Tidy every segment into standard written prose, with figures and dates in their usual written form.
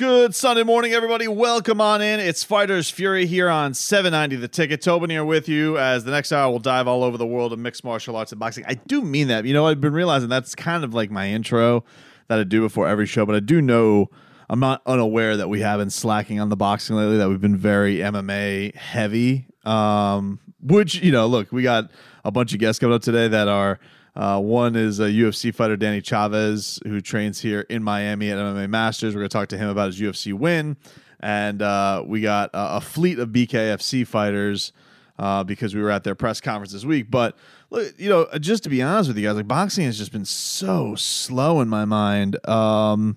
Good Sunday morning, everybody. Welcome on in. It's Fighters Fury here on 790 The Ticket. Tobin here with you as the next hour we'll dive all over the world of mixed martial arts and boxing. I do mean that. You know, I've been realizing that's kind of like my intro that I do before every show, but I do know I'm not unaware that we have been slacking on the boxing lately, that we've been very MMA heavy, which, you know, look, we got a bunch of guests coming up today that are one is a UFC fighter, Danny Chavez, who trains here in Miami at MMA Masters. We're going to talk to him about his UFC win. And we got a fleet of BKFC fighters because we were at their press conference this week. But, look, you know, just to be honest with you guys, like, boxing has just been so slow in my mind. And,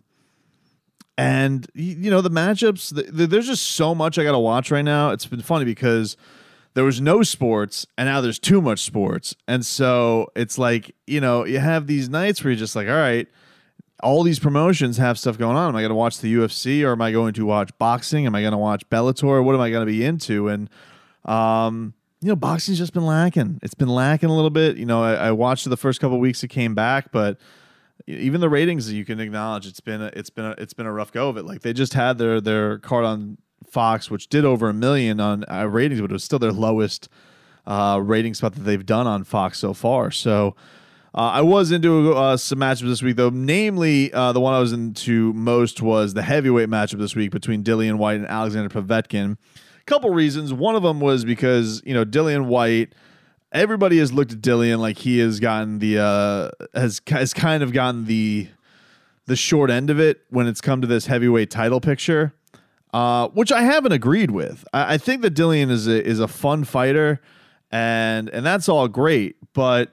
you know, the matchups, there's just so much I got to watch right now. It's been funny because there was no sports, and now there's too much sports. And so it's like, you know, you have these nights where you're just like, all right, all these promotions have stuff going on. Am I going to watch the UFC, or am I going to watch boxing? Am I going to watch Bellator? What am I going to be into? And, you know, boxing's just been lacking. It's been lacking a little bit. You know, I watched it the first couple of weeks it came back, but even the ratings, you can acknowledge it's been a rough go of it. Like, they just had their card on Fox, which did over 1 million on ratings, but it was still their lowest rating spot that they've done on Fox so far. So I was into some matchups this week, though. Namely, the one I was into most was the heavyweight matchup this week between Dillian Whyte and Alexander Povetkin. A couple reasons. One of them was because, you know, Dillian Whyte, everybody has looked at Dillian like he has gotten the has kind of gotten the short end of it when it's come to this heavyweight title picture. Which I haven't agreed with. I think that Dillian is a fun fighter, and that's all great. But,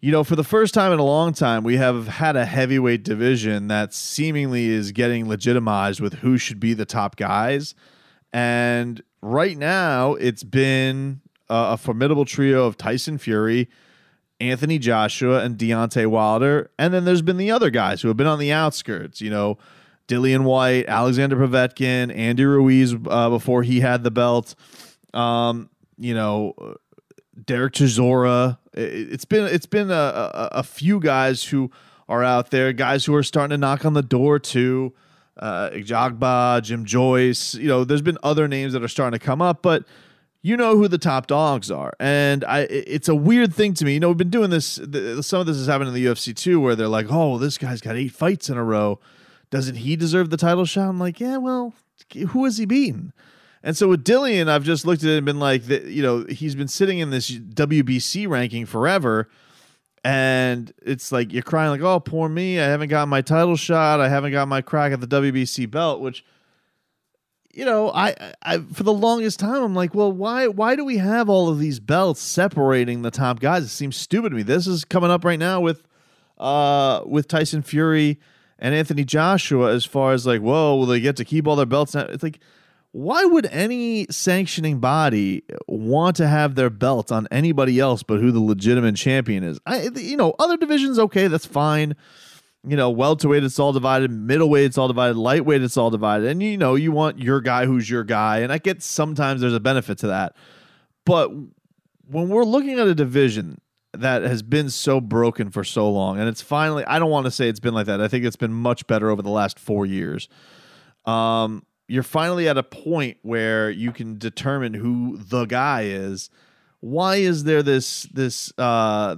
you know, for the first time in a long time, we have had a heavyweight division that seemingly is getting legitimized with who should be the top guys. And right now, it's been a formidable trio of Tyson Fury, Anthony Joshua, and Deontay Wilder. And then there's been the other guys who have been on the outskirts, you know, Dillian Whyte, Alexander Povetkin, Andy Ruiz before he had the belt, you know, Derek Chisora. It's been a few guys who are out there, guys who are starting to knock on the door too. Jagba, Jim Joyce. You know, there's been other names that are starting to come up, but you know who the top dogs are, and it's a weird thing to me. You know, we've been doing this. Some of this has happened in the UFC too, where they're like, "Oh, this guy's got 8 fights in a row. Doesn't he deserve the title shot?" I'm like, yeah, well, who has he beaten? And so with Dillian, I've just looked at it and been like, you know, he's been sitting in this WBC ranking forever. And it's like, you're crying like, oh, poor me. I haven't got my title shot. I haven't got my crack at the WBC belt, which, you know, I for the longest time, I'm like, well, why do we have all of these belts separating the top guys? It seems stupid to me. This is coming up right now with Tyson Fury and Anthony Joshua, as far as like, whoa, will they get to keep all their belts now? It's like, why would any sanctioning body want to have their belt on anybody else but who the legitimate champion is? You know, other divisions, okay, that's fine. You know, welterweight, it's all divided. Middleweight, it's all divided. Lightweight, it's all divided. And, you know, you want your guy who's your guy. And I get sometimes there's a benefit to that. But when we're looking at a division that has been so broken for so long, and it's finally, I don't want to say it's been like that. I think it's been much better over the last 4 years. You're finally at a point where you can determine who the guy is. Why is there this cry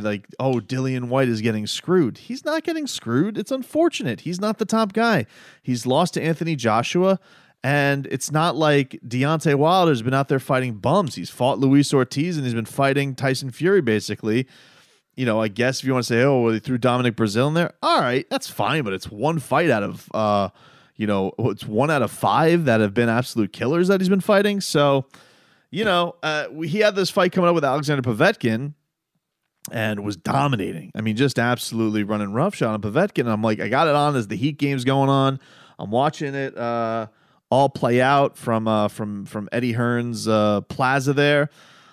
like, oh, Dillian Whyte is getting screwed? He's not getting screwed. It's unfortunate. He's not the top guy. He's lost to Anthony Joshua. And it's not like Deontay Wilder's been out there fighting bums. He's fought Luis Ortiz, and he's been fighting Tyson Fury, basically. You know, I guess if you want to say, oh, well, they threw Dominic Brazil in there. All right, that's fine, but it's one fight out of, you know, it's 1 out of 5 that have been absolute killers that he's been fighting. So, you know, he had this fight coming up with Alexander Povetkin and was dominating. I mean, just absolutely running roughshod on Povetkin. And I'm like, I got it on as the heat game's going on. I'm watching it all play out from Eddie Hearn's plaza there,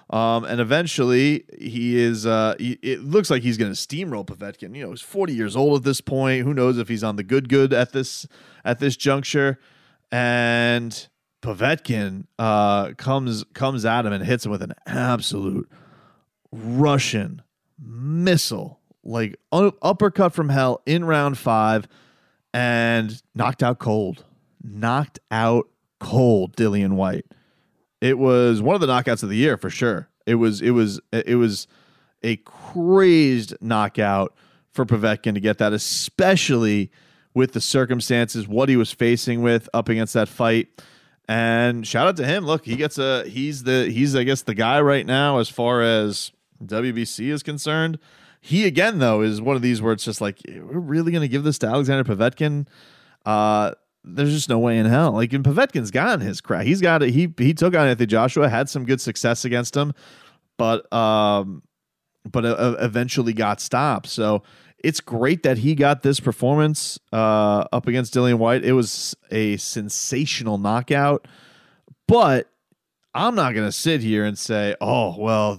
and eventually he is. It looks like he's going to steamroll Povetkin. You know, he's 40 years old at this point. Who knows if he's on the good at this juncture? And Povetkin comes at him and hits him with an absolute Russian missile, like uppercut from hell in round 5, and knocked out cold. knocked out cold Dillian Whyte. It was one of the knockouts of the year for sure. It was a crazed knockout for Povetkin to get that, especially with the circumstances, what he was facing with up against that fight. And shout out to him. Look, he gets a he's I guess the guy right now as far as WBC is concerned. He again though is one of these where it's just like, we're really going to give this to Alexander Povetkin? There's just no way in hell. Like, and Povetkin's gotten his crack. He's got it. He took on Anthony Joshua, had some good success against him, but eventually got stopped. So it's great that he got this performance up against Dillian Whyte. It was a sensational knockout, but I'm not going to sit here and say, oh well,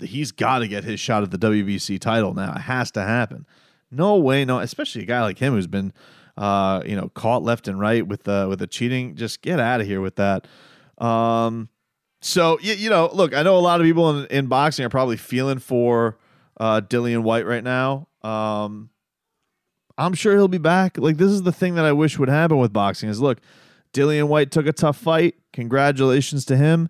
he's got to get his shot at the WBC title now. It has to happen. No way, no. Especially a guy like him who's been caught left and right with the cheating. Just get out of here with that. So, look, I know a lot of people in boxing are probably feeling for Dillian Whyte right now. I'm sure he'll be back. Like, this is the thing that I wish would happen with boxing is, look, Dillian Whyte took a tough fight. Congratulations to him.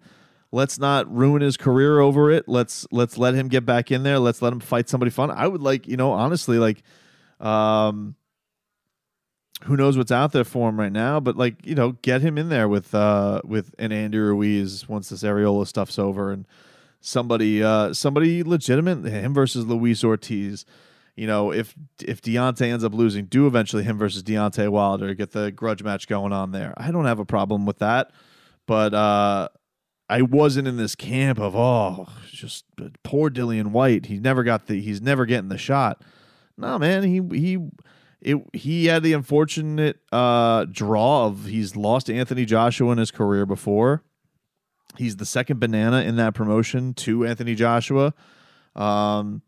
Let's not ruin his career over it. Let's let him get back in there. Let's let him fight somebody fun. I would like, honestly, like, who knows what's out there for him right now, but like, get him in there with an Andy Ruiz once this areola stuff's over, and somebody legitimate, him versus Luis Ortiz. If Deontay ends up losing, do eventually him versus Deontay Wilder, get the grudge match going on there. I don't have a problem with that, but I wasn't in this camp of, just poor Dillian Whyte. He's never getting the shot. No, man, he had the unfortunate draw of he's lost to Anthony Joshua in his career before. He's the second banana in that promotion to Anthony Joshua. And,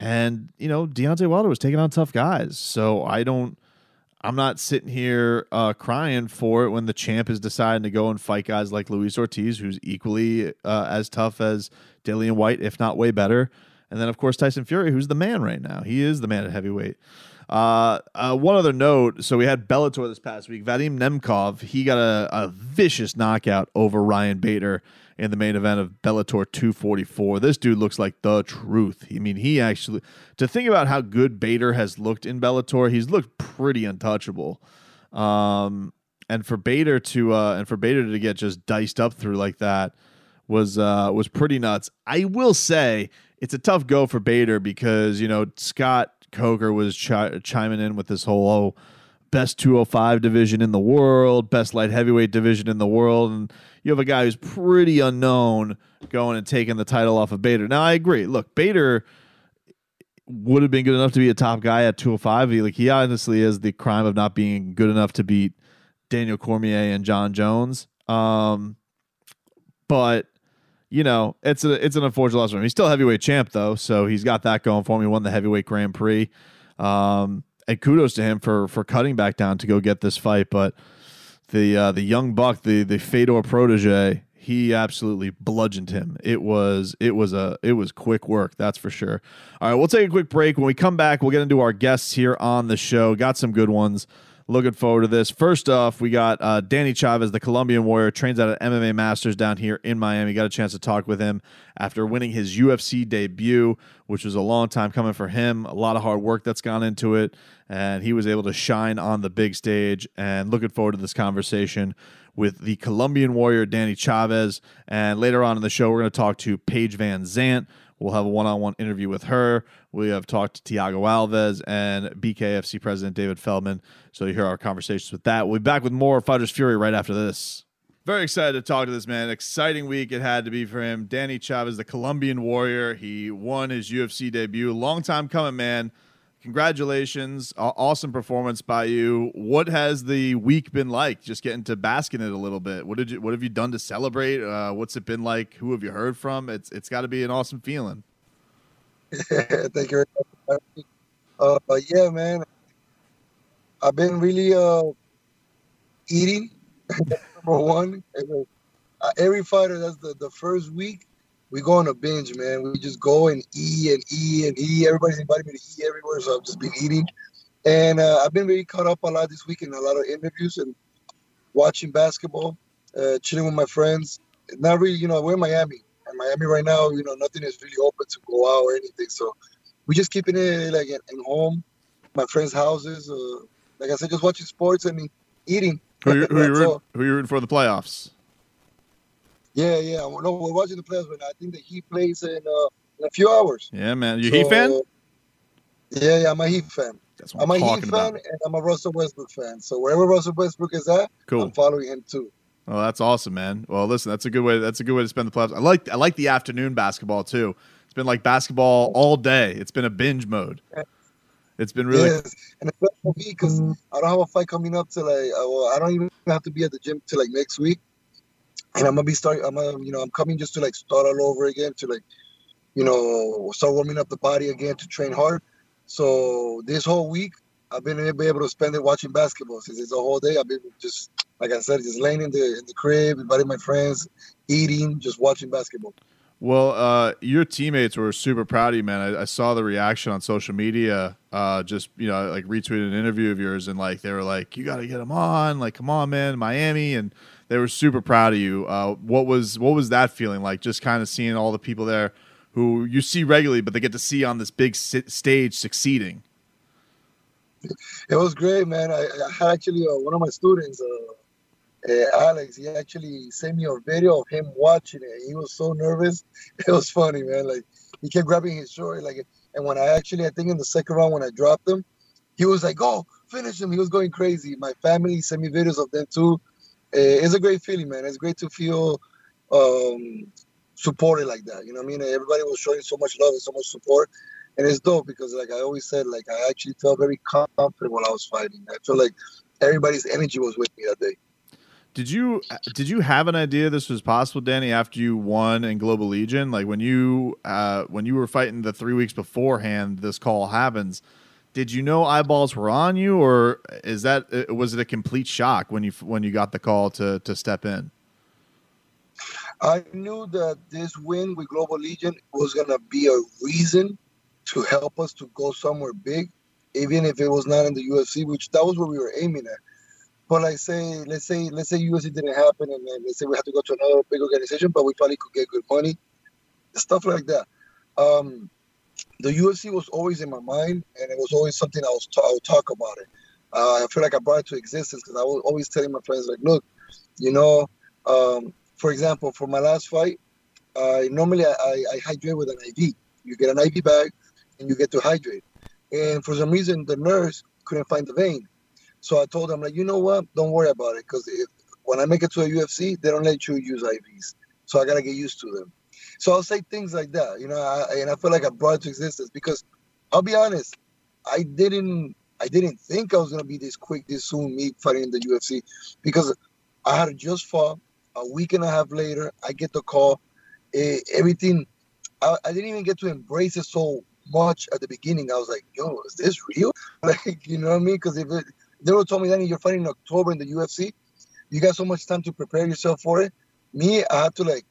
Deontay Wilder was taking on tough guys. So I'm not sitting here crying for it when the champ is deciding to go and fight guys like Luis Ortiz, who's equally as tough as Dillian Whyte, if not way better. And then, of course, Tyson Fury, who's the man right now. He is the man at heavyweight. One other note. So we had Bellator this past week. Vadim Nemkov, he got a vicious knockout over Ryan Bader in the main event of Bellator 244. This dude looks like the truth. I mean, to think about how good Bader has looked in Bellator, he's looked pretty untouchable. And for Bader to get just diced up through like that was pretty nuts. I will say it's a tough go for Bader because, Scott Coker was chiming in with this whole best 205 division in the world, best light heavyweight division in the world, and you have a guy who's pretty unknown going and taking the title off of Bader. Now I agree. Look, Bader would have been good enough to be a top guy at 205. He honestly is the crime of not being good enough to beat Daniel Cormier and John Jones. But it's an unfortunate loss for him. He's still heavyweight champ though, so he's got that going for him. He won the heavyweight Grand Prix. And kudos to him for cutting back down to go get this fight. But the young buck, the Fedor protege, he absolutely bludgeoned him. It was quick work, that's for sure. All right, we'll take a quick break. When we come back, we'll get into our guests here on the show. Got some good ones. Looking forward to this. First off, we got Danny Chavez, the Colombian warrior, trains out at MMA Masters down here in Miami. Got a chance to talk with him after winning his UFC debut, which was a long time coming for him. A lot of hard work that's gone into it, and he was able to shine on the big stage. And looking forward to this conversation with the Colombian warrior, Danny Chavez. And later on in the show, we're going to talk to Paige Van Zant. We'll have a one-on-one interview with her. We have talked to Thiago Alves and BKFC president David Feldman. So you hear our conversations with that. We'll be back with more Fighters Fury right after this. Very excited to talk to this man. Exciting week it had to be for him. Danny Chavez, the Colombian warrior. He won his UFC debut. Long time coming, man. Congratulations. Awesome performance by you. What has the week been like? Just getting to bask in it a little bit. What have you done to celebrate? What's it been like? Who have you heard from? It's got to be an awesome feeling. Thank you very much. Yeah, man. I've been really eating, number one. Every fighter, that's the first week. We go on a binge, man. We just go and eat and eat and eat. Everybody's invited me to eat everywhere, so I've just been eating. And I've been really caught up a lot this weekend, a lot of interviews and watching basketball, chilling with my friends. Not really, you know, we're in Miami. In Miami right now, you know, nothing is really open to go out or anything. So we're just keeping it like at home, my friends' houses. Like I said, just watching sports and eating. Who you rooting for the playoffs? Yeah. No, we're watching the playoffs right now. I think that he plays in a few hours. Yeah, man. You Heat fan? Yeah, I'm a Heat fan. That's what I'm a Heat fan, and I'm a Russell Westbrook fan. So wherever Russell Westbrook is at, cool. I'm following him too. Oh, that's awesome, man. Well, listen, that's a good way to spend the playoffs. I like the afternoon basketball too. It's been like basketball all day. It's been a binge mode. It's been really yes. And it's best for me because I don't have a fight coming up till I don't even have to be at the gym till like next week. And I'm gonna be starting. I'm coming just to like start all over again to like, you know, start warming up the body again to train hard. So this whole week I've been able to spend it watching basketball since it's a whole day. I've been just like I said, just laying in the crib, inviting my friends, eating, just watching basketball. Well, your teammates were super proud of you, man. I saw the reaction on social media, just, you know, like retweeted an interview of yours and like, they were like, you got to get him on, like, come on, man, Miami. And they were super proud of you. What was that feeling like? Just kind of seeing all the people there who you see regularly, but they get to see on this big stage succeeding. It was great, man. I had actually one of my students, Alex, he actually sent me a video of him watching it. He was so nervous. It was funny, man. Like, he kept grabbing his shirt. Like, and when I think in the second round when I dropped him, he was like, "Oh, finish him." He was going crazy. My family sent me videos of them too. It's a great feeling, man. It's great to feel supported like that. You know what I mean? Everybody was showing so much love and so much support. And it's dope because, like I always said, like I actually felt very confident while I was fighting. I feel like everybody's energy was with me that day. Did you have an idea this was possible, Danny, after you won in Global Legion? Like when you were fighting the 3 weeks beforehand, this call happens. Did you know eyeballs were on you, or was it a complete shock when you got the call to step in? I knew that this win with Global Legion was gonna be a reason to help us to go somewhere big, even if it was not in the UFC, which that was what we were aiming at. But like let's say UFC didn't happen, and then let's say we had to go to another big organization, but we probably could get good money, stuff like that. The UFC was always in my mind, and it was always something I would talk about it. I feel like I brought it to existence because I was always telling my friends, like, look, you know, for example, for my last fight, normally I hydrate with an IV. You get an IV bag, and you get to hydrate. And for some reason, the nurse couldn't find the vein. So I told them, like, you know what? Don't worry about it, because when I make it to the UFC, they don't let you use IVs. So I got to get used to them. So I'll say things like that, you know, and I feel like I brought it to existence because I'll be honest, I didn't think I was going to be this quick, this soon, me fighting in the UFC, because I had just fought. A week and a half later, I get the call. Everything, I didn't even get to embrace it so much at the beginning. I was like, yo, is this real? Like, you know what I mean? Because if they were told me, Danny, you're fighting in October in the UFC. You got so much time to prepare yourself for it. Me, I had to like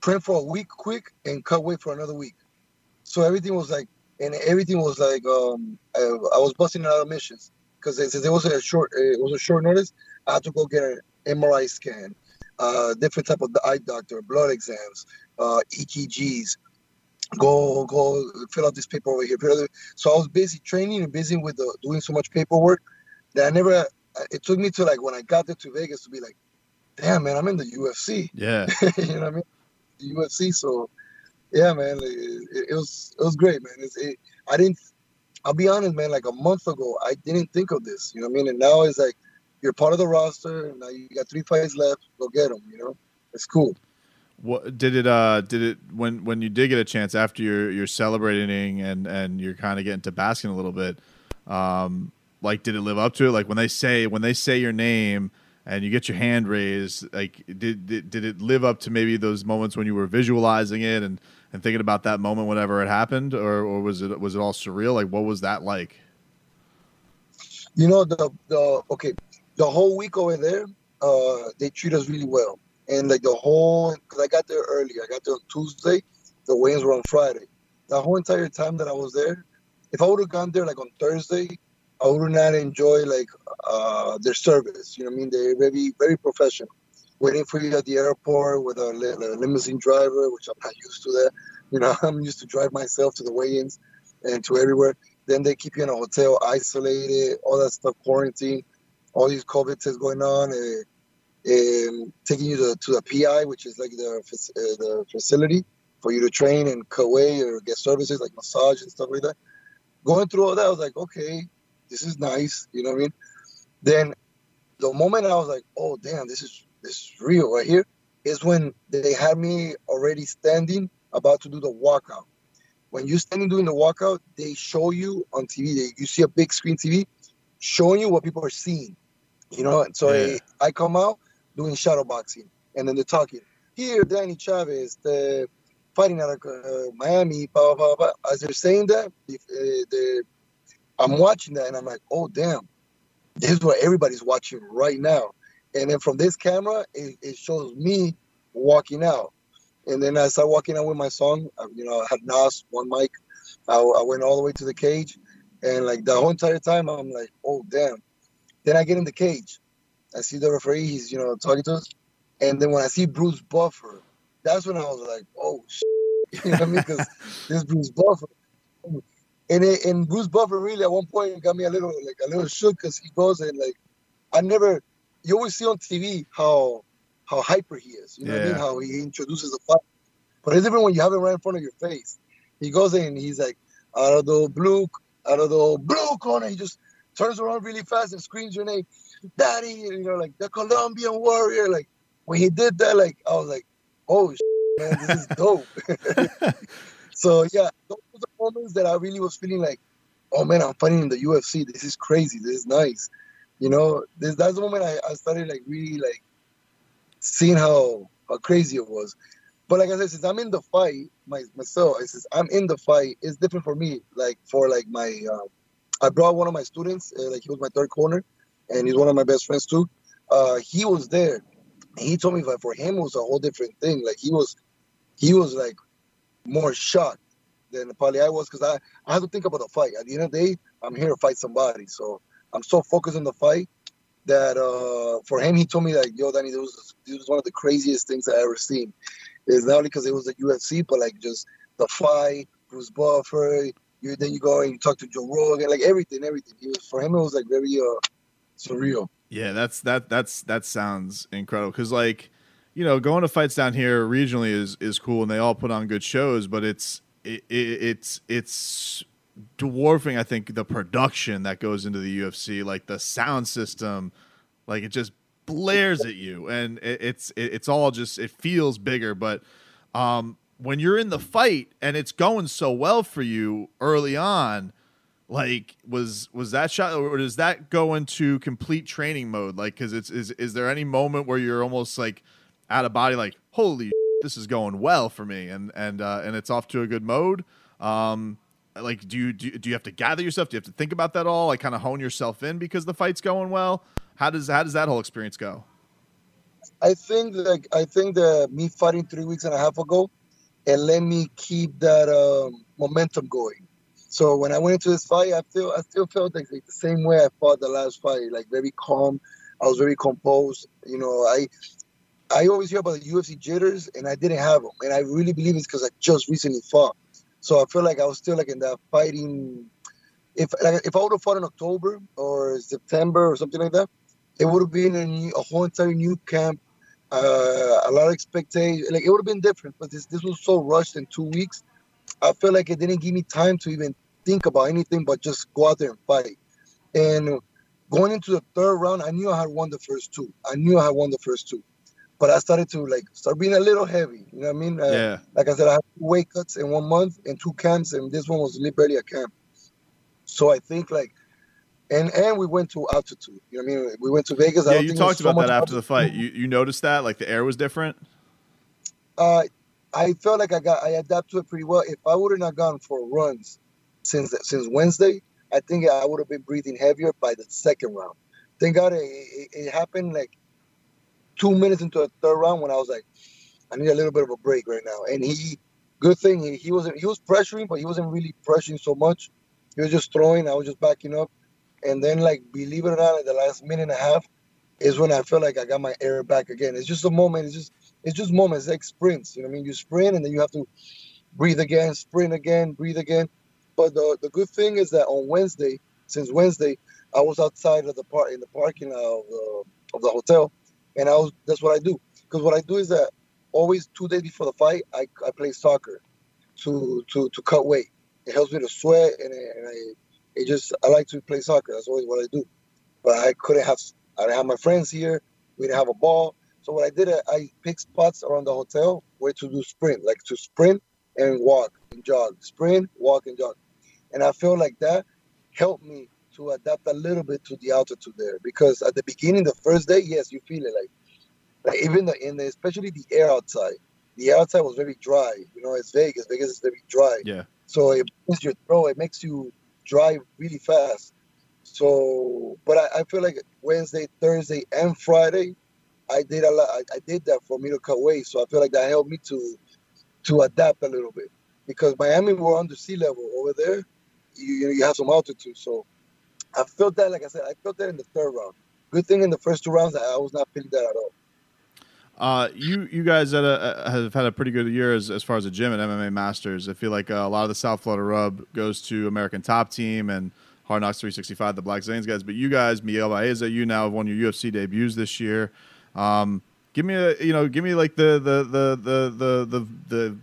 train for a week quick and cut weight for another week. So everything was like, I was busting out of missions because since it was a short notice, I had to go get an MRI scan, different type of eye doctor, blood exams, EKGs. Go, fill out this paper over here. So I was busy training and busy with doing so much paperwork that it took me to like when I got there to Vegas to be like, damn, man, I'm in the UFC. Yeah. You know what I mean? The UFC. So, yeah, man, it was great, man. I'll be honest, man, like a month ago, I didn't think of this. You know what I mean? And now it's like, you're part of the roster, and now you got 3 fights left. Go get them, you know? It's cool. What did it when you did get a chance after you're celebrating and you're kind of getting to basking a little bit, like did it live up to it? Like when they say your name and you get your hand raised, like did it live up to maybe those moments when you were visualizing it and thinking about that moment whenever it happened, or was it all surreal? Like what was that like? You know, the whole week over there, they treat us really well. And like because I got there early. I got there on Tuesday. The weigh-ins were on Friday. The whole entire time that I was there, if I would have gone there like on Thursday, I would not enjoy like their service. You know what I mean? They're very, very professional. Waiting for you at the airport with a limousine driver, which I'm not used to that. You know, I'm used to drive myself to the weigh-ins and to everywhere. Then they keep you in a hotel, isolated, all that stuff, quarantine, all these COVID tests going on, and taking you to the PI, which is like the facility for you to train and cut weight or get services like massage and stuff like that. Going through all that, I was like, okay, this is nice. You know what I mean? Then the moment I was like, oh, damn, this is real right here, is when they had me already standing, about to do the walkout. When you're standing doing the walkout, they show you on TV. You see a big screen TV showing you what people are seeing. You know, and so yeah. I come out doing shadow boxing, and then they're talking. Here, Danny Chavez, the fighting out of Miami, blah, blah, blah. As they're saying that, I'm watching that, and I'm like, oh, damn, this is what everybody's watching right now. And then from this camera, it shows me walking out. And then I started walking out with my song. You know, I had Nas, one mic. I went all the way to the cage. And, like, the whole entire time, I'm like, oh, damn. Then I get in the cage. I see the referee. He's, you know, talking to us. And then when I see Bruce Buffer, that's when I was like, oh, shit. You know what I mean? Because this Bruce Buffer. And Bruce Buffer really, at one point, got me a little shook because he goes and, like, I never – you always see on TV how hyper he is. You know what I mean? How he introduces the fight. But it's even when you have it right in front of your face. He goes in and he's like, out of the blue corner. He just turns around really fast and screams your name. Daddy, you know, like the Colombian warrior. Like when he did that, like I was like, oh, man, this is dope. So, yeah, those were the moments that I really was feeling like, oh, man, I'm fighting in the UFC. This is crazy. This is nice. You know, that's the moment I started, like, really, like, seeing how crazy it was. But like I said, since I'm in the fight, it's different for me. Like, I brought one of my students, he was my third corner, and he's one of my best friends, too. He was there, and he told me that for him it was a whole different thing. Like, he was like, more shocked than probably I was, because I had to think about the fight. At the end of the day, I'm here to fight somebody, so... I'm so focused on the fight that for him, he told me, like, yo, Danny, this was one of the craziest things I ever seen. It's not only because it was the UFC, but, like, just the fight, Bruce Buffer, then you go and you talk to Joe Rogan, like, everything. For him, it was, like, very surreal. Yeah, that sounds incredible because, like, you know, going to fights down here regionally is cool and they all put on good shows, but it's dwarfing, I think, the production that goes into the UFC, like the sound system, like it just blares at you, and it's all just, it feels bigger. But when you're in the fight and it's going so well for you early on, like was that shot, or does that go into complete training mode? Like, because is there any moment where you're almost like out of body, like holy shit, this is going well for me, and it's off to a good mode? Like, do you have to gather yourself? Do you have to think about that all? Like, kind of hone yourself in because the fight's going well. How does that whole experience go? I think that me fighting 3.5 weeks ago, it let me keep that momentum going. So when I went into this fight, I still felt like the same way I fought the last fight, like very calm. I was very composed. You know, I always hear about the UFC jitters, and I didn't have them, and I really believe it's because I just recently fought. So I feel like I was still like in that fighting. If I would have fought in October or September or something like that, it would have been a whole entire new camp, a lot of expectations. Like it would have been different. But this was so rushed in 2 weeks. I feel like it didn't give me time to even think about anything but just go out there and fight. And going into the third round, I knew I had won the first two. But I started to start being a little heavy. You know what I mean? Yeah. Like I said, I had 2 weight cuts in 1 month and 2 camps, and this one was literally a camp. So I think and we went to altitude. You know what I mean? We went to Vegas. Yeah, you talked about that after the fight. You noticed that like the air was different. I felt like I adapted to it pretty well. If I would have not gone for runs since Wednesday, I think I would have been breathing heavier by the second round. Thank God it happened 2 minutes into the third round when I was like, I need a little bit of a break right now. And he was pressuring, but he wasn't really pressuring so much. He was just throwing. I was just backing up. And then, like, believe it or not, at the last minute and a half is when I feel like I got my air back again. It's just a moment. It's just moments, like sprints. You know what I mean? You sprint, and then you have to breathe again, sprint again, breathe again. But the good thing is that on Wednesday, since Wednesday, I was outside of in the parking lot of the hotel, and that's what I do. Because what I do is that always 2 days before the fight, I play soccer to cut weight. It helps me to sweat, and I like to play soccer. That's always what I do. But I didn't have my friends here. We didn't have a ball. So what I did, I picked spots around the hotel where to do sprint, like to sprint and walk and jog, sprint, walk and jog. And I feel like that helped me to adapt a little bit to the altitude there, because at the beginning, the first day, yes, you feel it, like even especially the air outside. The outside was very dry. You know, it's Vegas. Vegas is very dry. Yeah. So it makes your throat. It makes you dry really fast. So, but I feel like Wednesday, Thursday, and Friday, I did a lot. I did that for me to cut weight. So I feel like that helped me to adapt a little bit, because Miami, we're under sea level over there. You have some altitude. So I felt that, like I said, I felt that in the third round. Good thing in the first two rounds, I was not feeling that at all. You guys have had a pretty good year as far as the gym at MMA Masters. I feel like a lot of the South Florida rub goes to American Top Team and Hard Knocks 365, the Black Zanes guys. But you guys, Miguel Baeza, you now have won your UFC debuts this year. Give me like the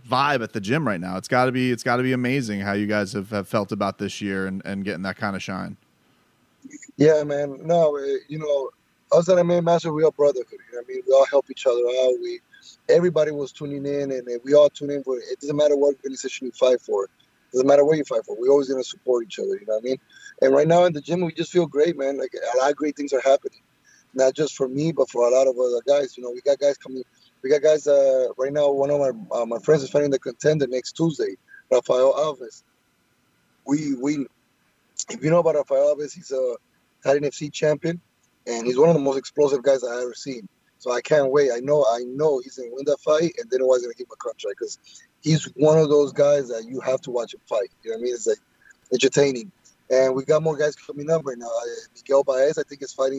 vibe at the gym right now. It's got to be amazing how you guys have felt about this year and getting that kind of shine. Yeah, man. No, us at MMA Masters, we are brotherhood. You know what I mean? We all help each other out. Everybody was tuning in, and we all tune in for it. It doesn't matter what organization you fight for. It doesn't matter what you fight for. We're always going to support each other. You know what I mean? And right now in the gym, we just feel great, man. Like, a lot of great things are happening. Not just for me, but for a lot of other guys. You know, we got guys coming. We got guys right now. One of my friends is fighting the contender next Tuesday, Rafael Alves. If you know about Rafael Alves, he's a Titan FC champion, and he's one of the most explosive guys I've ever seen. So I can't wait. I know he's going to win that fight, and then I was going to give him a contract, because he's one of those guys that you have to watch him fight. You know what I mean? It's like entertaining. And we got more guys coming up right now. Miguel Baeza, I think, is fighting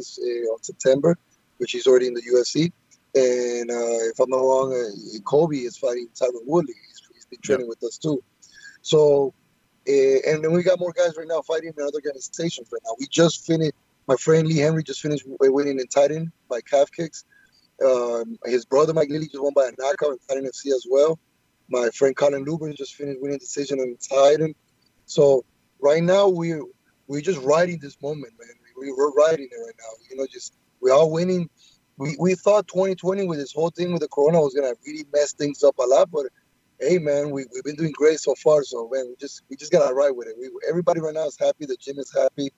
on September, which he's already in the UFC. And if I'm not wrong, Kobe is fighting Tyron Woodley. He's been training with us too. So, and then we got more guys right now fighting in other organizations right now. We just finished. My friend Lee Henry just finished winning in Titan by calf kicks. His brother Mike Lilly just won by a knockout in Titan FC as well. My friend Colin Luber just finished winning decision in Titan. So right now we're just riding this moment, man. We're riding it right now. You know, just we're all winning. We thought 2020 with this whole thing with the corona was gonna really mess things up a lot, but hey, man, we've been doing great so far. So, man, we just gotta ride with it. Everybody right now is happy. The gym is happy.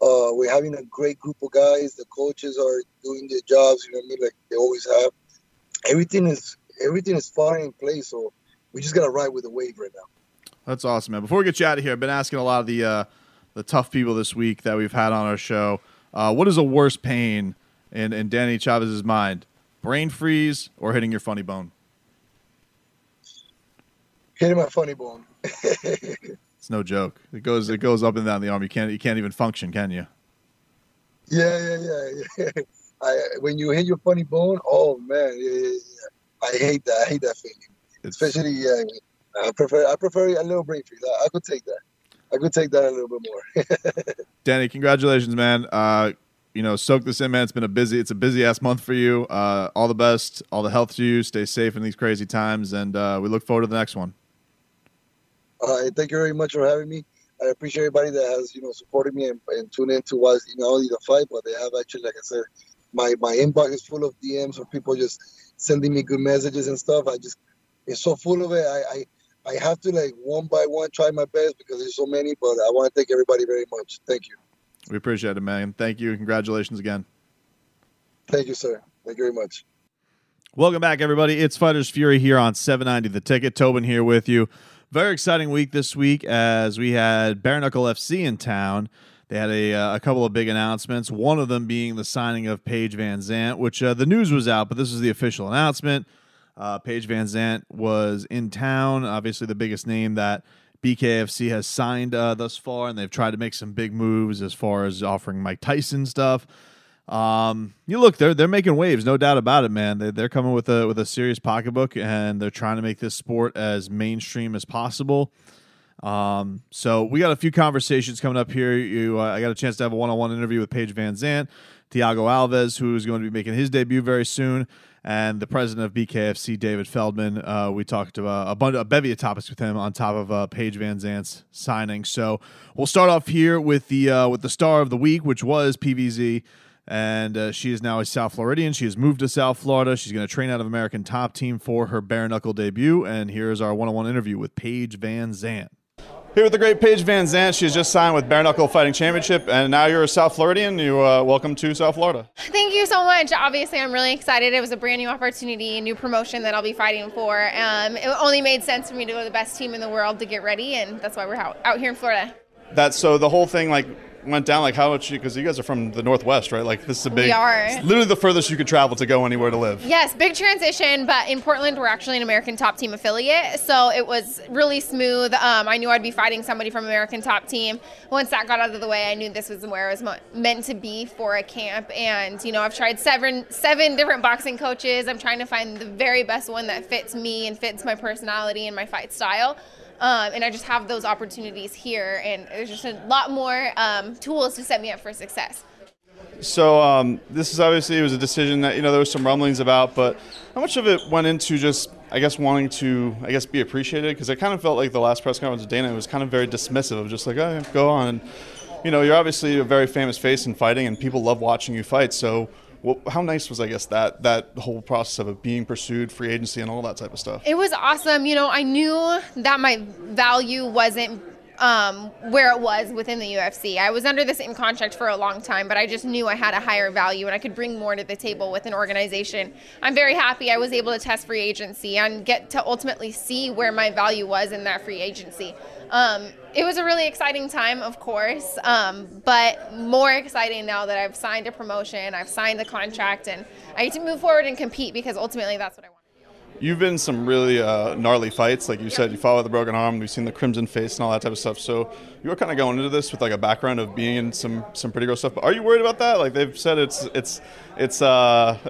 We're having a great group of guys. The coaches are doing their jobs, you know what I mean, like they always have. Everything is falling in place, so we just got to ride with the wave right now. That's awesome, man. Before we get you out of here, I've been asking a lot of the tough people this week that we've had on our show. What is the worst pain in Danny Chavez's mind? Brain freeze or hitting your funny bone? Hitting my funny bone. It's no joke. It goes up and down the arm. You can't even function, can you? Yeah. When you hit your funny bone, oh man, yeah. I hate that feeling. Especially, yeah. I prefer a little brain freeze. I could take that. I could take that a little bit more. Danny, congratulations, man. Soak this in, man. It's a busy ass month for you. All the best, all the health to you. Stay safe in these crazy times, and we look forward to the next one. Thank you very much for having me. I appreciate everybody that has, supported me and tuned in to watch, only the fight, but they have actually, like I said, my inbox is full of DMs of people just sending me good messages and stuff. It's so full of it. I have to, like, one by one try my best because there's so many, but I want to thank everybody very much. Thank you. We appreciate it, man. Thank you. Congratulations again. Thank you, sir. Thank you very much. Welcome back, everybody. It's Fighters Fury here on 790 The Ticket. Tobin here with you. Very exciting week this week as we had Bare Knuckle FC in town. They had a couple of big announcements, one of them being the signing of Paige Van Zant, which the news was out, but this is the official announcement. Paige Van Zant was in town, obviously the biggest name that BKFC has signed thus far, and they've tried to make some big moves as far as offering Mike Tyson stuff. You look, they're making waves, no doubt about it, man. They're coming with a serious pocketbook, and they're trying to make this sport as mainstream as possible. So we got a few conversations coming up here. I got a chance to have a one-on-one interview with Paige Van Zant, Thiago Alves, who is going to be making his debut very soon, and the president of BKFC, David Feldman. We talked about a bevy of topics with him on top of Paige Van Zant's signing. So we'll start off here with the star of the week, which was PVZ, and she is now a South Floridian. She has moved to South Florida. She's going to train out of American Top Team for her bare knuckle debut. And here is our one-on-one interview with Paige Van Zant. Here with the great Paige Van Zant. She's just signed with Bare Knuckle Fighting Championship, and now you're a South Floridian. Welcome to South Florida. Thank you so much. Obviously, I'm really excited. It was a brand new opportunity, a new promotion that I'll be fighting for. It only made sense for me to go to the best team in the world to get ready, and that's why we're out here in Florida. So the whole thing went down, how much, because you guys are from the Northwest, right? This is a big, we are. It's literally the furthest you could travel to go anywhere to live. Yes, big transition, but in Portland, we're actually an American Top Team affiliate, so it was really smooth. I knew I'd be fighting somebody from American Top Team. Once that got out of the way, I knew this was where I was meant to be for a camp, and, I've tried seven different boxing coaches. I'm trying to find the very best one that fits me and fits my personality and my fight style. And I just have those opportunities here, and there's just a lot more tools to set me up for success. So this is obviously, it was a decision that, there was some rumblings about, but how much of it went into just, wanting to, be appreciated? Because I kind of felt like the last press conference with Dana was kind of very dismissive of just oh, go on. And, you're obviously a very famous face in fighting, and people love watching you fight. So how nice was, that whole process of it being pursued, free agency, and all that type of stuff? It was awesome. I knew that my value wasn't where it was within the UFC. I was under this in contract for a long time, but I just knew I had a higher value and I could bring more to the table with an organization. I'm very happy I was able to test free agency and get to ultimately see where my value was in that free agency. It was a really exciting time, of course, but more exciting now that I've signed a promotion, I've signed a contract, and I get to move forward and compete because ultimately that's what I want. You've been in some really gnarly fights. Like you said, you fought with a broken arm. We've seen the crimson face and all that type of stuff. So you were kind of going into this with a background of being in some pretty gross stuff. But are you worried about that? They've said it's it's another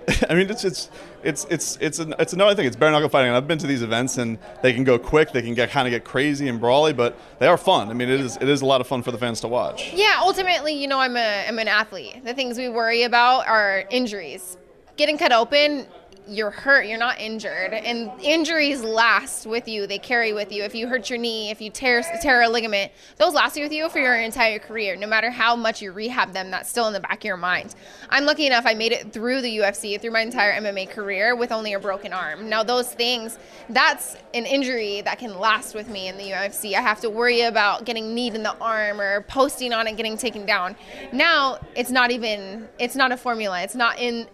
thing. It's bare knuckle fighting. And I've been to these events, and they can go quick. They can get crazy and brawly, but they are fun. It is a lot of fun for the fans to watch. Yeah, ultimately, I'm an athlete. The things we worry about are injuries, getting cut open. You're hurt, you're not injured, and injuries last with you. They carry with you. If you hurt your knee, if you tear a ligament, those last with you for your entire career. No matter how much you rehab them, that's still in the back of your mind. I'm lucky enough I made it through the UFC, through my entire MMA career with only a broken arm. Now those things, that's an injury that can last with me in the UFC. I have to worry about getting kneed in the arm or posting on it, getting taken down. Now it's not a formula. It's not in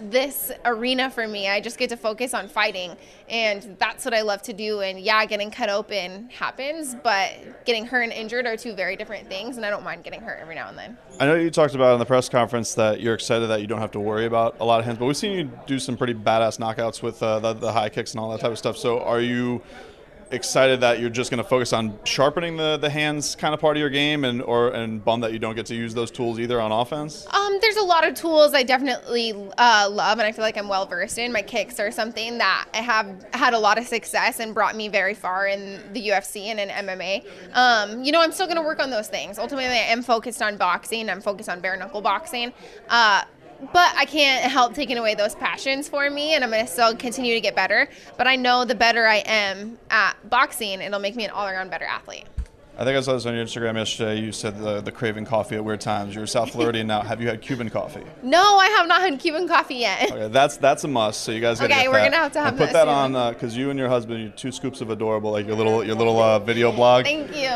this arena for me. I just get to focus on fighting, and that's what I love to do. And yeah, getting cut open happens, but getting hurt and injured are two very different things, and I don't mind getting hurt every now and then. I know you talked about in the press conference that you're excited that you don't have to worry about a lot of hands, but we've seen you do some pretty badass knockouts with the high kicks and all that type of stuff. So are you excited that you're just going to focus on sharpening the hands kind of part of your game, and bummed that you don't get to use those tools either on offense? There's a lot of tools I definitely love, and I feel like I'm well versed in. My kicks are something that I have had a lot of success and brought me very far in the UFC and in MMA. I'm still going to work on those things. Ultimately, I am focused on boxing. I'm focused on bare knuckle boxing. But I can't help taking away those passions for me, and I'm going to still continue to get better. But I know the better I am at boxing, it'll make me an all-around better athlete. I think I saw this on your Instagram yesterday. You said the craving coffee at weird times. You're a South Floridian now. Have you had Cuban coffee? No, I have not had Cuban coffee yet. Okay, that's a must. So you guys gotta get that. Okay, we're gonna have to have that. Put that on because you and your husband, you two scoops of Adorable, your little video blog. Thank you.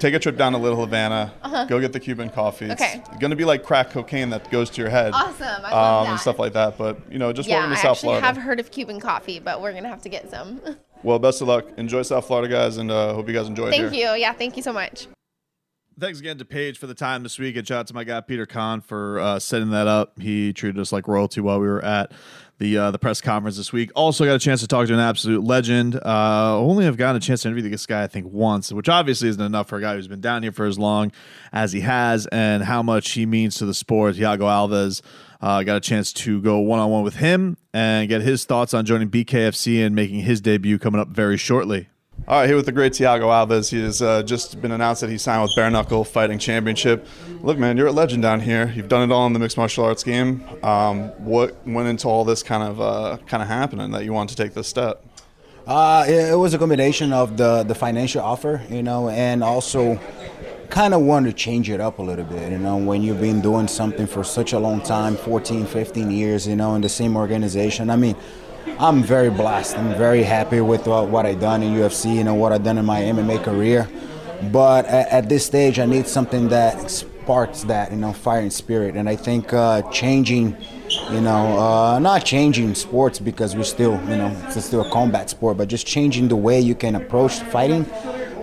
Take a trip down to Little Havana. Go get the Cuban coffee. It's gonna be like crack cocaine that goes to your head. Awesome. I love that. And stuff like that. But welcome to South Florida. I have heard of Cuban coffee, but we're gonna have to get some. Well, best of luck. Enjoy South Florida, guys, and hope you guys enjoy it here. Thank you. Yeah, thank you so much. Thanks again to Paige for the time this week, and shout out to my guy Peter Kahn for setting that up. He treated us like royalty while we were at the press conference this week. Also got a chance to talk to an absolute legend. Only have gotten a chance to interview this guy, I think, once, which obviously isn't enough for a guy who's been down here for as long as he has and how much he means to the sport. Thiago Alves, got a chance to go one-on-one with him and get his thoughts on joining BKFC and making his debut coming up very shortly. All right, here with the great Thiago Alves. He has just been announced that he signed with Bare Knuckle Fighting Championship. Look, man, you're a legend down here. You've done it all in the mixed martial arts game. What went into all this kind of happening that you wanted to take this step? It was a combination of the financial offer, you know, and also kind of wanted to change it up a little bit. You know, when you've been doing something for such a long time, 14, 15 years, you know, in the same organization, I mean, I'm very blessed. I'm very happy with what I've done in UFC, you know, what I've done in my MMA career. But at this stage, I need something that sparks that, you know, fire and spirit. And I think changing, you know, not changing sports because we're still, you know, it's still a combat sport, but just changing the way you can approach fighting.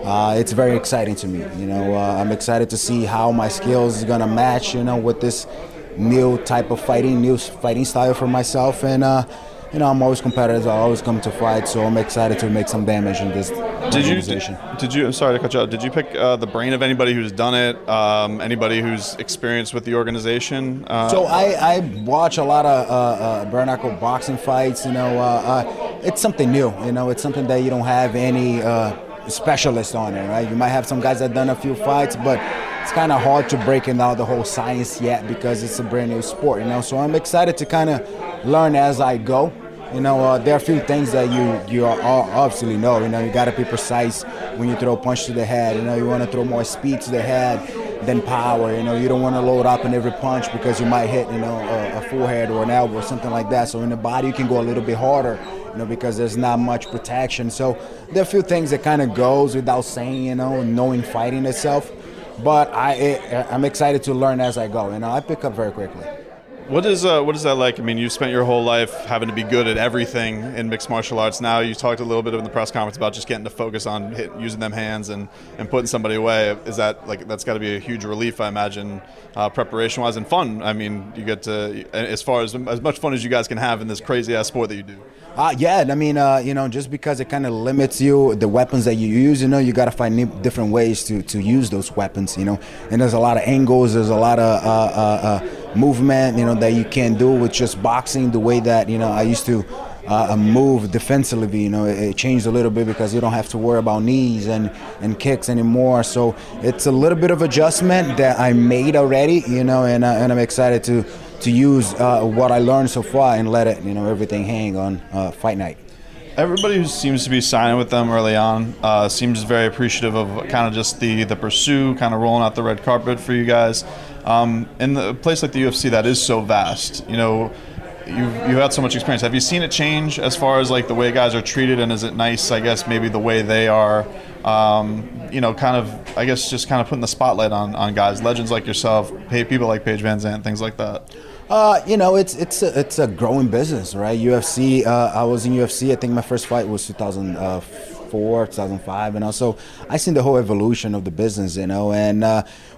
It's very exciting to me. You know, I'm excited to see how my skills is gonna match, you know, with this new type of fighting, new fighting style for myself. And you know, I'm always competitive. I always come to fight, so I'm excited to make some damage in this organization. Did you? I'm sorry to cut you out. Did you pick the brain of anybody who's done it? Anybody who's experienced with the organization? So I watch a lot of bare knuckle boxing fights. You know, it's something new. You know, it's something that you don't have any specialist on it, right? You might have some guys that done a few fights, but it's kind of hard to break in out the whole science yet because it's a brand new sport. You know, so I'm excited to kind of learn as I go. You know, there are a few things that you obviously know. You know, you got to be precise when you throw a punch to the head. You know, you want to throw more speed to the head than power. You know, you don't want to load up in every punch because you might hit, you know, a forehead or an elbow or something like that. So in the body, you can go a little bit harder, you know, because there's not much protection. So there are a few things that kind of goes without saying, you know, knowing fighting itself. But I'm excited to learn as I go. You know, I pick up very quickly. What is that like? I mean, you've spent your whole life having to be good at everything in mixed martial arts. Now you talked a little bit in the press conference about just getting to focus on using them hands and putting somebody away. Is that like, that's got to be a huge relief, I imagine, preparation-wise, and fun? I mean, you get to, as much fun as you guys can have in this crazy-ass sport that you do. Yeah, I mean, you know, just because it kind of limits you, the weapons that you use, you know, you got to find different ways to use those weapons, you know. And there's a lot of angles, there's a lot of movement, you know, that you can't do with just boxing. The way that, you know, I used to move defensively, you know, it changed a little bit because you don't have to worry about knees and kicks anymore. So it's a little bit of adjustment that I made already, you know, and I'm excited to use what I learned so far and let it, you know, everything hang on fight night. Everybody who seems to be signing with them early on seems very appreciative of kind of just the pursuit, kind of rolling out the red carpet for you guys. In a place like the UFC that is so vast, you know, you've had so much experience. Have you seen it change as far as like the way guys are treated, and is it nice, I guess, maybe the way they are, you know, kind of, I guess, just kind of putting the spotlight on guys, legends like yourself, people like Paige Van Zant, things like that? You know, it's a growing business, right? UFC. I was in UFC. I think my first fight was 2004, 2005, and also I seen the whole evolution of the business, you know. And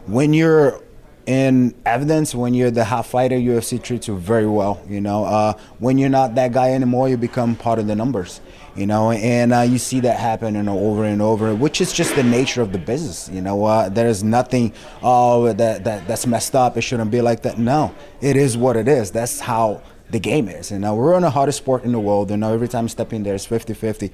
when you're in evidence, when you're the hot fighter, UFC treats you very well, you know. When you're not that guy anymore, you become part of the numbers, you know. And you see that happen, you know, over and over, which is just the nature of the business, you know. There is nothing, oh, that's messed up, it shouldn't be like that. No, it is what it is. That's how the game is, you know. We're on the hardest sport in the world, you know. Every time you step in there, it's 50-50.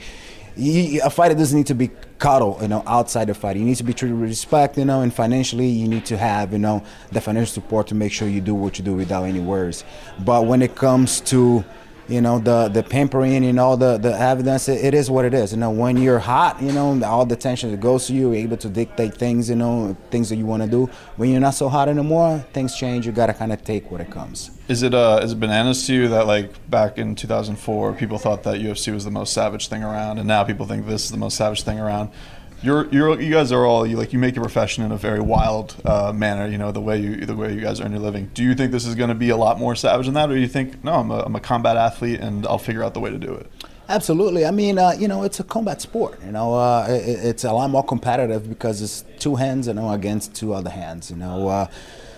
A fighter doesn't need to be coddled, you know, outside the fight. You need to be treated with respect, you know, and financially you need to have, you know, the financial support to make sure you do what you do without any worries. But when it comes to, you know, the pampering and all the evidence, it is what it is. You know, when you're hot, you know, all the tension that goes to you, you're able to dictate things, you know, things that you want to do. When you're not so hot anymore, things change. You got to kind of take what it comes. Is it bananas to you that, like, back in 2004, people thought that UFC was the most savage thing around, and now people think this is the most savage thing around? You guys are all, you make your profession in a very wild manner, you know, the way you guys earn your living. Do you think this is going to be a lot more savage than that, or do you think, no, I'm a combat athlete and I'll figure out the way to do it? Absolutely. I mean, you know, it's a combat sport. You know, it's a lot more competitive because it's two hands, you know, against two other hands. You know,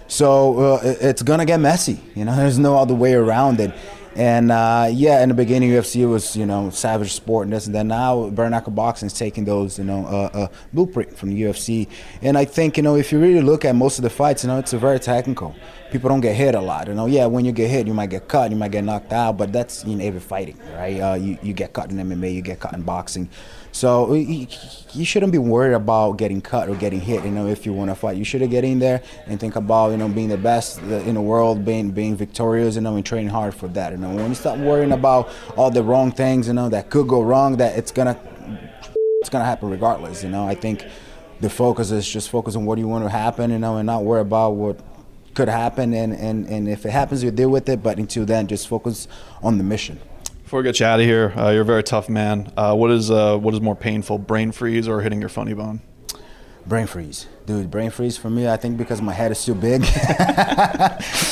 so it's gonna get messy. You know, there's no other way around it. And yeah, in the beginning, UFC was, you know, savage sport and this and that. Now, bare knuckle boxing is taking those, you know, blueprint from the UFC. And I think, you know, if you really look at most of the fights, you know, it's very technical. People don't get hit a lot, you know. Yeah, when you get hit, you might get cut, you might get knocked out, but that's in every fighting, right? You get cut in MMA, you get cut in boxing. So you shouldn't be worried about getting cut or getting hit, you know, if you want to fight. You should get in there and think about, you know, being the best in the world, being victorious, you know, and training hard for that, you know. When you start worrying about all the wrong things, you know, that could go wrong, that it's gonna happen regardless, you know. I think the focus is just focus on what you want to happen, you know, and not worry about what could happen, and if it happens, you deal with it, but until then, just focus on the mission. Before we get you out of here, you're a very tough man. What is more painful, brain freeze or hitting your funny bone? Brain freeze. Dude, brain freeze for me, I think because my head is too big.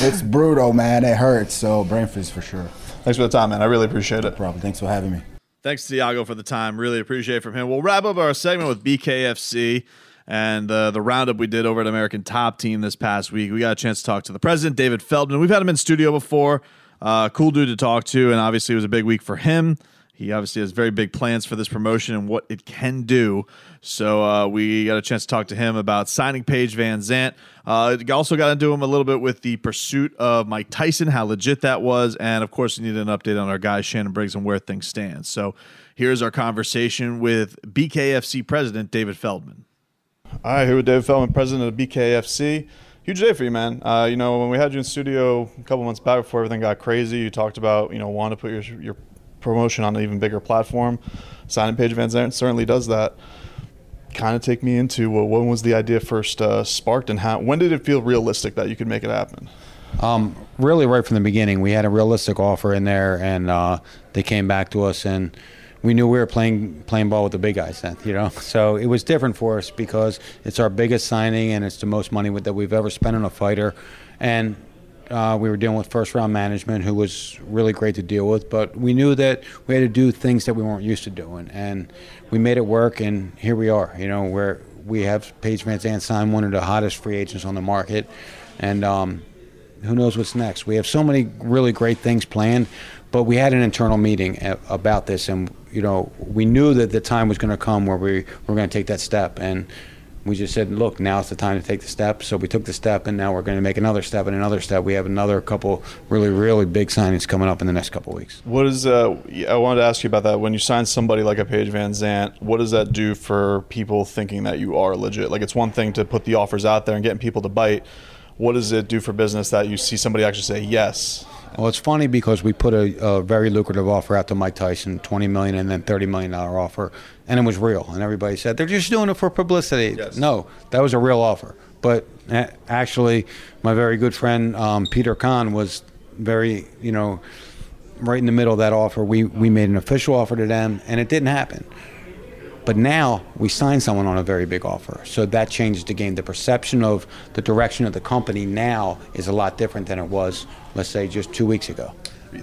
It's brutal, man. It hurts. So brain freeze for sure. Thanks for the time, man. I really appreciate it. No problem. Thanks for having me. Thanks to Thiago for the time. Really appreciate it from him. We'll wrap up our segment with BKFC and the roundup we did over at American Top Team this past week. We got a chance to talk to the president, David Feldman. We've had him in studio before. Cool dude to talk to, and obviously it was a big week for him. He obviously has very big plans for this promotion and what it can do. So we got a chance to talk to him about signing Paige Van Zant. Also got into him a little bit with the pursuit of Mike Tyson, how legit that was. And, of course, we needed an update on our guy Shannon Briggs and where things stand. So here's our conversation with BKFC president David Feldman. All right, here with David Feldman, president of BKFC. Huge day for you, man. You know, when we had you in studio a couple months back before everything got crazy, you talked about, you know, wanting to put your promotion on an even bigger platform. Signing Paige Van Zant certainly does that. Kind of take me into, well, when was the idea first sparked, and when did it feel realistic that you could make it happen? Really right from the beginning. We had a realistic offer in there, and they came back to us, and we knew we were playing ball with the big guys then, you know. So it was different for us because it's our biggest signing and it's the most money that we've ever spent on a fighter. And we were dealing with first-round management, who was really great to deal with. But we knew that we had to do things that we weren't used to doing. And we made it work, and here we are. You know, we have Paige Van Zant signed, one of the hottest free agents on the market. And who knows what's next? We have so many really great things planned. But we had an internal meeting about this, and you know, we knew that the time was going to come where we were going to take that step, and we just said, look, now's the time to take the step. So we took the step, and now we're going to make another step and another step. We have another couple really big signings coming up in the next couple of weeks. What is I wanted to ask you about that. When you sign somebody like a Paige Van Zant, what does that do for people thinking that you are legit? Like, it's one thing to put the offers out there and getting people to bite. What does it do for business that you see somebody actually say yes? Well, it's funny because we put a very lucrative offer out to Mike Tyson, $20 million and then $30 million offer, and it was real. And everybody said, they're just doing it for publicity. Yes. No, that was a real offer. But actually, my very good friend Peter Kahn was very, you know, right in the middle of that offer. We made an official offer to them, and it didn't happen. But now we signed someone on a very big offer. So that changes the game. The perception of the direction of the company now is a lot different than it was, let's say, just 2 weeks ago.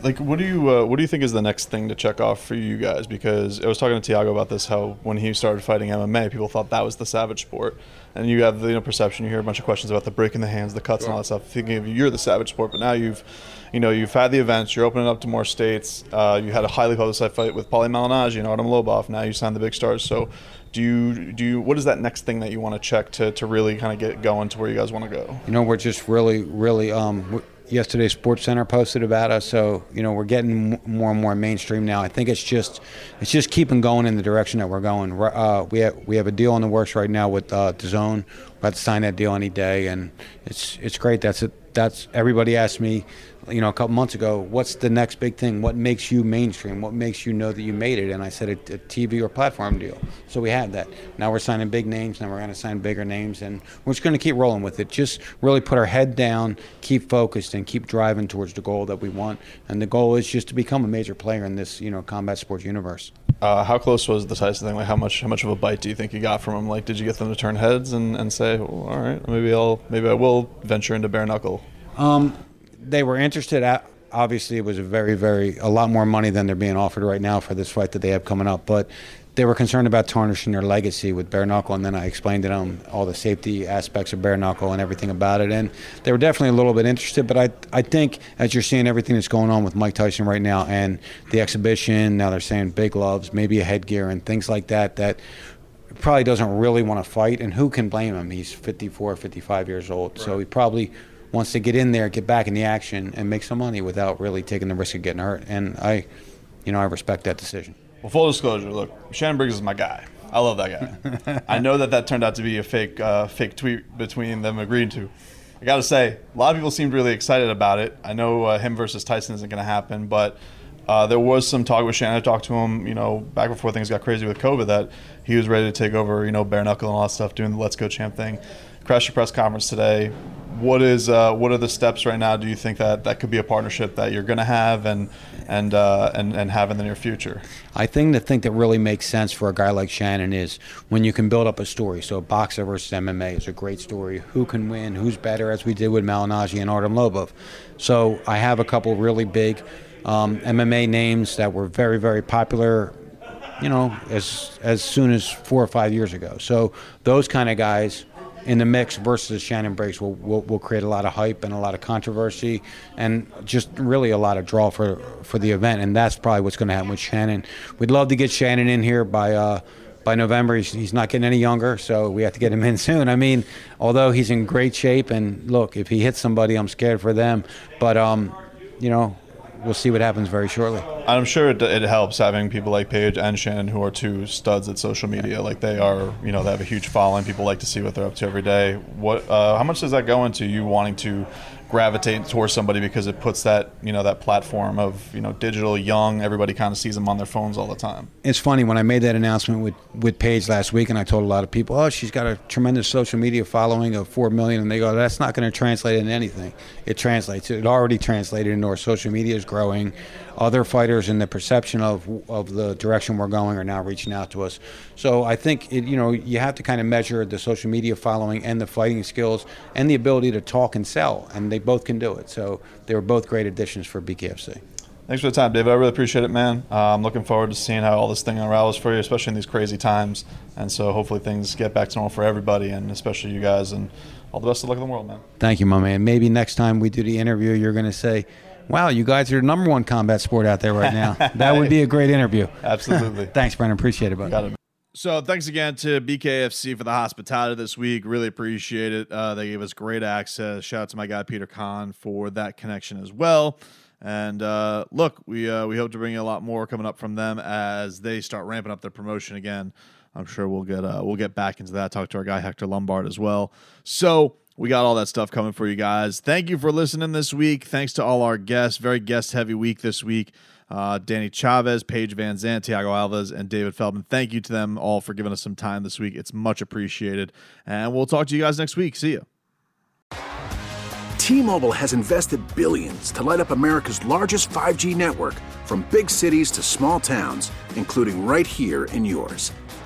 Like, what do you think is the next thing to check off for you guys? Because I was talking to Thiago about this, how when he started fighting MMA, people thought that was the savage sport. And you have the, you know, perception, you hear a bunch of questions about the break in the hands, the cuts, sure, and all that stuff, thinking of you're the savage sport. But now you've had the events, you're opening up to more states. You had a highly publicized fight with Paulie Malignaggi and Artem Lobov. Now you signed the big stars. So do you what is that next thing that you want to check to really kind of get going to where you guys want to go? You know, we're just really yesterday Sports Center posted about us, so you know, we're getting more and more mainstream now. I think it's just keeping going in the direction that we're going. We have a deal in the works right now with DAZN. We're about to sign that deal any day, and it's great. That's everybody asked me, you know, a couple months ago, what's the next big thing? What makes you mainstream? What makes you know that you made it? And I said a TV or platform deal. So we had that. Now we're signing big names. Now we're going to sign bigger names. And we're just going to keep rolling with it. Just really put our head down, keep focused, and keep driving towards the goal that we want. And the goal is just to become a major player in this, you know, combat sports universe. How close was the Tyson thing? Like, how much of a bite do you think you got from him? Like, did you get them to turn heads and say, well, all right, maybe I will venture into bare knuckle? They were interested obviously it was a lot more money than they're being offered right now for this fight that they have coming up. But they were concerned about tarnishing their legacy with bare knuckle, and then I explained to them all the safety aspects of bare knuckle and everything about it, and they were definitely a little bit interested. But I think as you're seeing everything that's going on with Mike Tyson right now and the exhibition, now they're saying big gloves, maybe a headgear and things like that, that probably doesn't really want to fight, and who can blame him? He's 54, 55 years old, right. So he probably wants to get in there, get back in the action, and make some money without really taking the risk of getting hurt, and I respect that decision. Well, full disclosure, look, Shannon Briggs is my guy. I love that guy. I know that turned out to be a fake tweet between them agreed to. I got to say, a lot of people seemed really excited about it. I know him versus Tyson isn't going to happen, but there was some talk with Shannon. I talked to him, back before things got crazy with COVID, that he was ready to take over, bare knuckle and all that stuff, doing the Let's Go Champ thing. Crashed a press conference today. What are the steps right now? Do you think that could be a partnership that you're going to have and have in the near future? I think the thing that really makes sense for a guy like Shannon is when you can build up a story. So boxer versus MMA is a great story. Who can win? Who's better? As we did with Malignaggi and Artem Lobov. So I have a couple really big MMA names that were very, very popular, as soon as 4 or 5 years ago. So those kind of guys in the mix versus Shannon Briggs will create a lot of hype and a lot of controversy and just really a lot of draw for the event, and that's probably what's going to happen with Shannon. We'd love to get Shannon in here by November. He's not getting any younger, so we have to get him in soon. I mean, although he's in great shape, and look, if he hits somebody, I'm scared for them. But, we'll see what happens very shortly. I'm sure it helps having people like Paige and Shannon, who are two studs at social media. Like they are, they have a huge following. People like to see what they're up to every day. How much does that go into you wanting to gravitate towards somebody, because it puts that, that platform of, digital, young, everybody kind of sees them on their phones all the time? It's funny, when I made that announcement with Paige last week, and I told a lot of people, oh, she's got a tremendous social media following of 4 million, and they go, that's not going to translate into anything. It translates. It already translated into our social media is growing. Other fighters in the perception of the direction we're going are now reaching out to us. So I think, you have to kind of measure the social media following and the fighting skills and the ability to talk and sell, and they both can do it. So they were both great additions for BKFC. Thanks for the time, David. I really appreciate it, man. I'm looking forward to seeing how all this thing unravels for you, especially in these crazy times. And so hopefully things get back to normal for everybody, and especially you guys, and all the best of luck in the world, man. Thank you, my man. Maybe next time we do the interview, you're going to say, wow, you guys are the #1 combat sport out there right now. That would be a great interview. Absolutely. Thanks, Brendan. Appreciate it, buddy. Got it. So thanks again to BKFC for the hospitality this week. Really appreciate it. They gave us great access. Shout out to my guy, Peter Kahn, for that connection as well. And look, we hope to bring you a lot more coming up from them as they start ramping up their promotion again. I'm sure we'll get back into that. Talk to our guy, Hector Lombard, as well. So we got all that stuff coming for you guys. Thank you for listening this week. Thanks to all our guests. Very guest-heavy week this week. Danny Chavez, Paige Van Zant, Thiago Alves, and David Feldman. Thank you to them all for giving us some time this week. It's much appreciated. And we'll talk to you guys next week. See you. T-Mobile has invested billions to light up America's largest 5G network, from big cities to small towns, including right here in yours.